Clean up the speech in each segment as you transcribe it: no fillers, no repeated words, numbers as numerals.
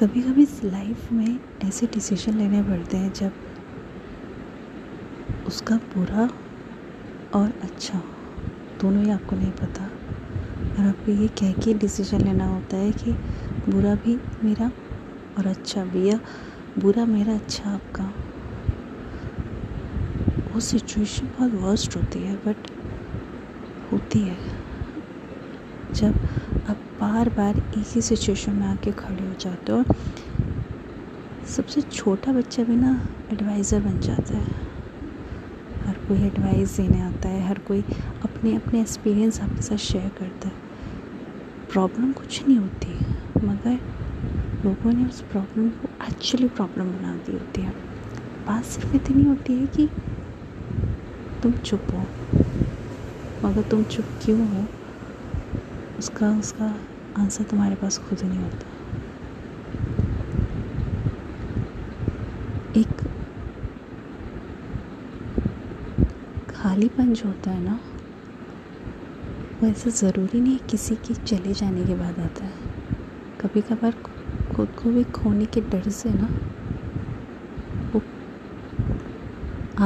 कभी कभी लाइफ में ऐसे डिसीजन लेने पड़ते हैं जब उसका बुरा और अच्छा दोनों ही आपको नहीं पता, और आपको ये कह के डिसीजन लेना होता है कि बुरा भी मेरा और अच्छा भी, या बुरा मेरा अच्छा आपका। वो सिचुएशन बहुत वर्स्ट होती है, बट होती है जब आप बार बार एक ही सिचुएशन में आके खड़े हो जाते हो। सबसे छोटा बच्चा भी ना एडवाइज़र बन जाता है, हर कोई एडवाइस देने आता है, हर कोई अपने अपने एक्सपीरियंस आपके साथ शेयर करता है। प्रॉब्लम कुछ नहीं होती, मगर लोगों ने उस प्रॉब्लम को एक्चुअली प्रॉब्लम बना दी होती है। बात सिर्फ इतनी होती है कि तुम चुप हो, मगर तुम चुप क्यों हो उसका आंसर तुम्हारे पास खुद नहीं होता। एक खालीपन जो होता है ना, वो ऐसा ज़रूरी नहीं किसी के चले जाने के बाद आता है। कभी कभार खुद को भी खोने के डर से ना वो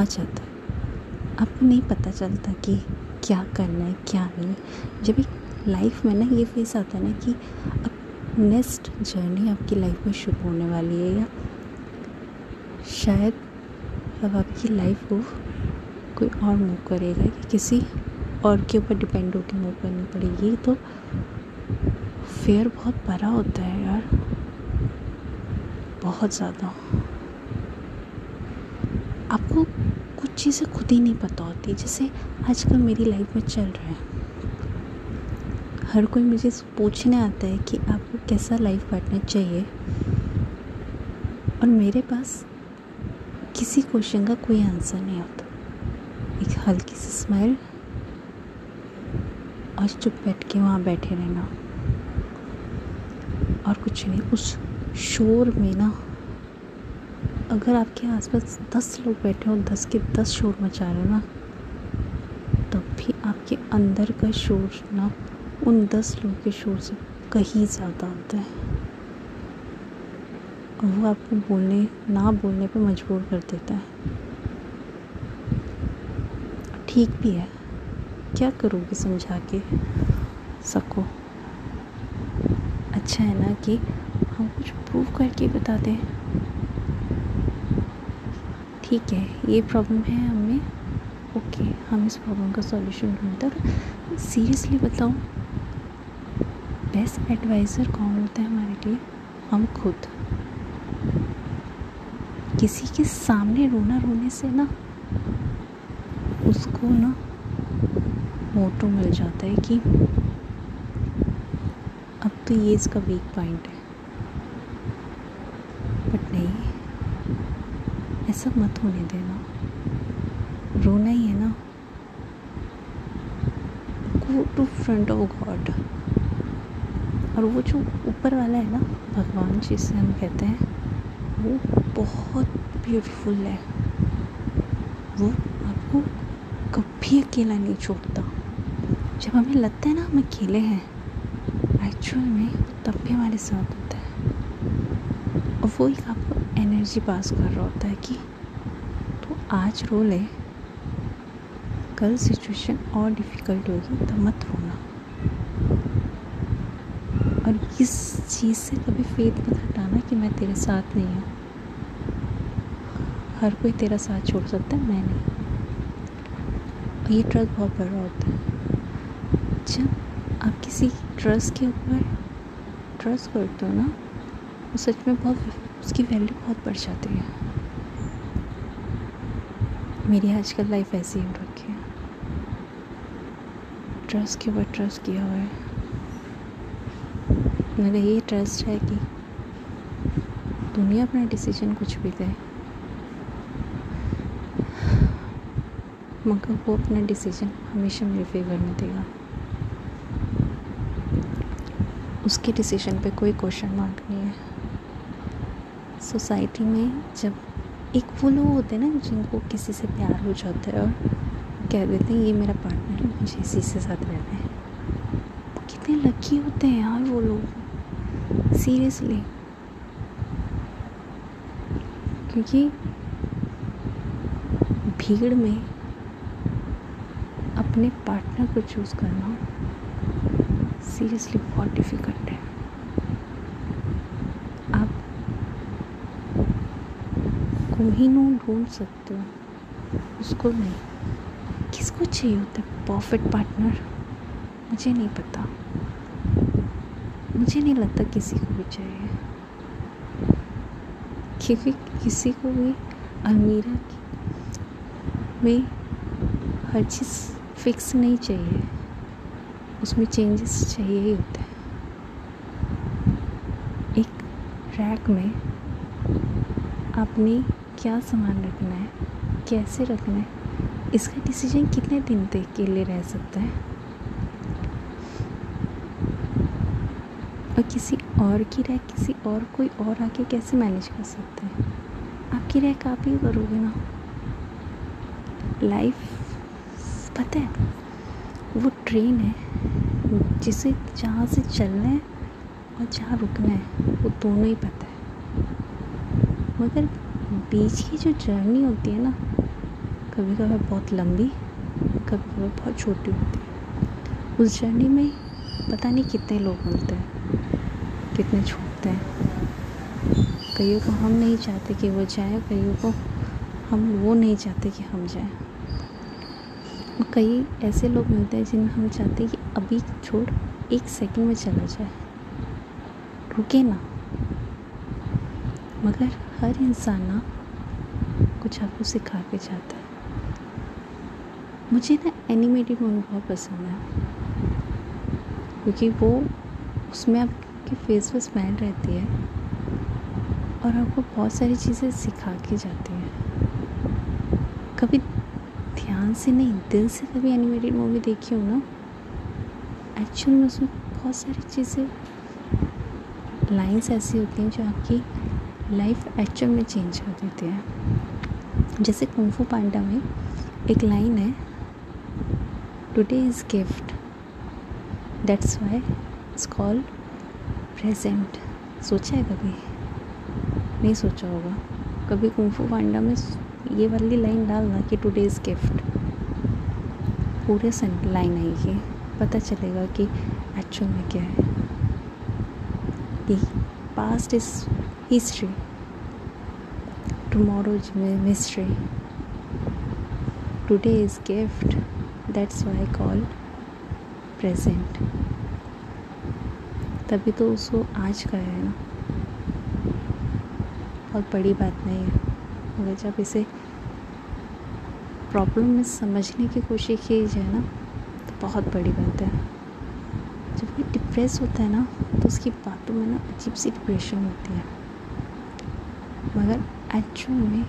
आ जाता है, आपको नहीं पता चलता कि क्या करना है क्या नहीं। जब एक लाइफ में ना ये फेस आता है ना कि अब नेक्स्ट जर्नी आपकी लाइफ में शुरू होने वाली है, या शायद अब आपकी लाइफ को कोई और मूव करेगा, कि किसी और के ऊपर डिपेंड होकर मूव करनी पड़ेगी, तो फेयर बहुत बड़ा होता है यार, बहुत ज़्यादा। आपको कुछ चीज़ें खुद ही नहीं पता होती, जैसे आजकल मेरी लाइफ में चल रहा है। हर कोई मुझे पूछने आता है कि आपको कैसा लाइफ पार्टनर चाहिए, और मेरे पास किसी क्वेश्चन का कोई आंसर नहीं होता। एक हल्की सी स्माइल और चुप बैठ के वहाँ बैठे रहना, और कुछ नहीं। उस शोर में ना, अगर आपके आसपास 10 लोग बैठे हो, 10 के 10 शोर मचा रहे हो ना, तब तो भी आपके अंदर का शोर ना उन 10 लोग के शोर से कहीं ज़्यादा होता है, और वो आपको ना बोलने पे मजबूर कर देता है। ठीक भी है, क्या करोगे समझा के सको। अच्छा है ना कि हम कुछ प्रूव करके बता दें, ठीक है ये प्रॉब्लम है हमें, ओके हम इस प्रॉब्लम का सॉल्यूशन ढूंढते हैं। सीरियसली बताऊं, बेस्ट एडवाइज़र कौन होता है हमारे लिए? हम खुद। किसी के सामने रोने से ना उसको ना मोटो मिल जाता है कि अब तो ये इसका वीक पॉइंट है, बट नहीं, ऐसा मत होने देना। रोना ही है ना, go to front of God. और वो जो ऊपर वाला है ना, भगवान जिसे हम कहते हैं, वो बहुत ब्यूटीफुल है, वो आपको कभी अकेला नहीं छोड़ता। जब हमें लगता है ना हम अकेले हैं, एक्चुअल में तब भी हमारे साथ होता है, और वो एक आपको एनर्जी पास कर रहा होता है कि तो आज रो ले, कल सिचुएशन और डिफ़िकल्ट होगी तो मत रोना। और इस चीज़ से कभी फेथ मत हटाना कि मैं तेरे साथ नहीं हूँ। हर कोई तेरा साथ छोड़ सकता है, मैं नहीं। ये ट्रस्ट बहुत बड़ा होता है। जब आप किसी ट्रस्ट के ऊपर ट्रस्ट करते हो ना, वो सच में बहुत, उसकी वैल्यू बहुत बढ़ जाती है। मेरी आजकल लाइफ ऐसी हो रखी है, ट्रस्ट के ऊपर ट्रस्ट किया हुआ है। मेरा ये ट्रस्ट है कि दुनिया अपना डिसीजन कुछ भी दे, मगर वो अपना डिसीजन हमेशा मेरे फेवर में देगा। उसके डिसीजन पे कोई क्वेश्चन मार्क नहीं है। सोसाइटी में जब एक वो लोग होते हैं ना जिनको किसी से प्यार हो जाता है और कह देते हैं ये मेरा पार्टनर है, मुझे इसी से साथ रहना है, कितने लकी होते हैं यार वो लोग। सीरियसली क्योंकि भीड़ में अपने पार्टनर को चूज़ करना सीरियसली बहुत डिफ़िकल्ट है। आप कोहिनूर ढूंढ सकते हो, उसको नहीं। किसको चाहिए होता है परफेक्ट पार्टनर? मुझे नहीं पता, मुझे नहीं लगता किसी को भी चाहिए, क्योंकि किसी को भी अलमीरा में हर चीज़ फिक्स नहीं चाहिए, उसमें चेंजेस चाहिए ही होते हैं। एक रैक में आपने क्या सामान रखना है, कैसे रखना है, इसका डिसीजन कितने दिन तक के लिए रह सकता है और किसी और की रैक किसी और कोई और आके कैसे मैनेज कर सकते हैं। आपकी रैक आप ही करोगे ना। लाइफ पता है वो ट्रेन है जिसे जहाँ से चलना है और जहाँ रुकना है वो दोनों ही पता है, मगर बीच की जो जर्नी होती है ना, कभी कभी बहुत लंबी कभी कभी बहुत छोटी होती है। उस जर्नी में पता नहीं कितने लोग मिलते हैं, कितने छूटते हैं। कईयों को हम नहीं चाहते कि वो जाए, कईयों को हम वो नहीं चाहते कि हम जाएं, और कई ऐसे लोग मिलते हैं जिन्हें हम चाहते हैं कि अभी छोड़ एक सेकंड में चला जाए, रुके ना। मगर हर इंसान ना कुछ आपको सिखा के जाता है। मुझे ना एनिमेटेड मूवी बहुत पसंद है, क्योंकि वो उसमें आपके फेस पर स्माइल रहती है और आपको बहुत सारी चीज़ें सिखा के जाती हैं। कभी ध्यान से नहीं, दिल से कभी एनिमेटेड मूवी देखी हो ना, एक्चुअल में उसमें बहुत सारी चीज़ें लाइंस ऐसी होती हैं जो आपकी लाइफ एक्चुअल में चेंज कर देती है। जैसे कुंग फू पांडा में एक लाइन है, today is gift, that's why it's called present. सोचा है कभी? नहीं सोचा होगा। कभी कुंग फू पांडा में ये वाली लाइन डालना कि टुडे इज़ गिफ्ट, पूरे सन लाइन आएगी, पता चलेगा कि एक्चुअल में क्या है। कि past is history, tomorrow is mystery, today is gift, that's why call present. तभी तो उसको आज का है ना, बहुत बड़ी बात नहीं है। अगर जब इसे प्रॉब्लम में समझने की कोशिश की जाए ना तो बहुत बड़ी बात है। जब कोई डिप्रेस होता है ना तो उसकी बातों में ना अजीब सी डिप्रेशन होती है, मगर एक्चुअल में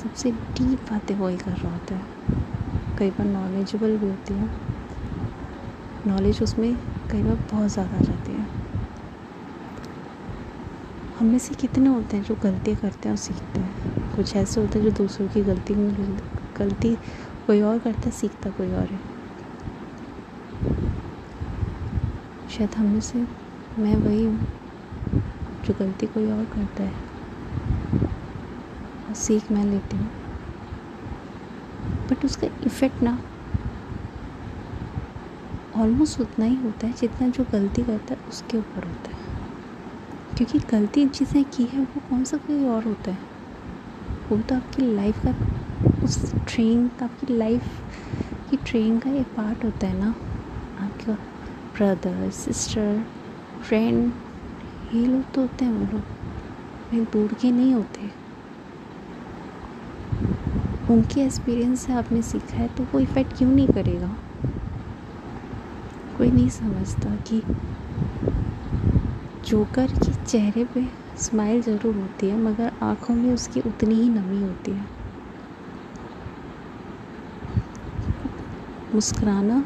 सबसे डीप बातें वही कर रहा होता है। कई बार नॉलेजेबल भी होती है, नॉलेज उसमें कई बार बहुत ज़्यादा आ जाती है। हम में से कितने होते हैं जो गलतियाँ करते हैं और सीखते हैं? कुछ ऐसे होते हैं जो दूसरों की गलती कोई और करता है, सीखता कोई और है। शायद हम में से मैं वही हूँ जो गलती कोई और करता है और सीख मैं लेती हूँ, बट उसका इफ़ेक्ट ना ऑलमोस्ट उतना ही होता है जितना जो गलती करता है उसके ऊपर होता है। क्योंकि गलती जिसने की है वो कौन सा कोई और होता है, वो तो आपकी लाइफ का उस ट्रेन का, आपकी लाइफ की ट्रेन का ये पार्ट होता है ना। आपका ब्रदर, सिस्टर, फ्रेंड, ये लोग तो होते हैं, वो लोग दूर के नहीं होते। उनके एक्सपीरियंस से आपने सीखा है तो वो इफ़ेक्ट क्यों नहीं करेगा? कोई नहीं समझता कि जोकर के चेहरे पे स्माइल ज़रूर होती है, मगर आँखों में उसकी उतनी ही नमी होती है। मुस्कुराना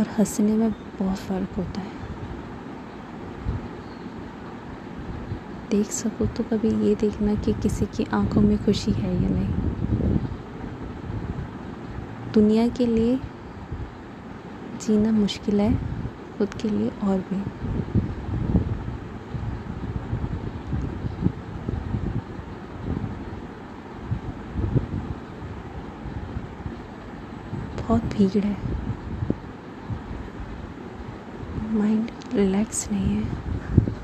और हंसने में बहुत फ़र्क होता है। देख सको तो कभी ये देखना कि किसी की आँखों में खुशी है या नहीं। दुनिया के लिए जीना मुश्किल है, खुद के लिए और भी। बहुत भीड़ है, माइंड रिलैक्स नहीं है।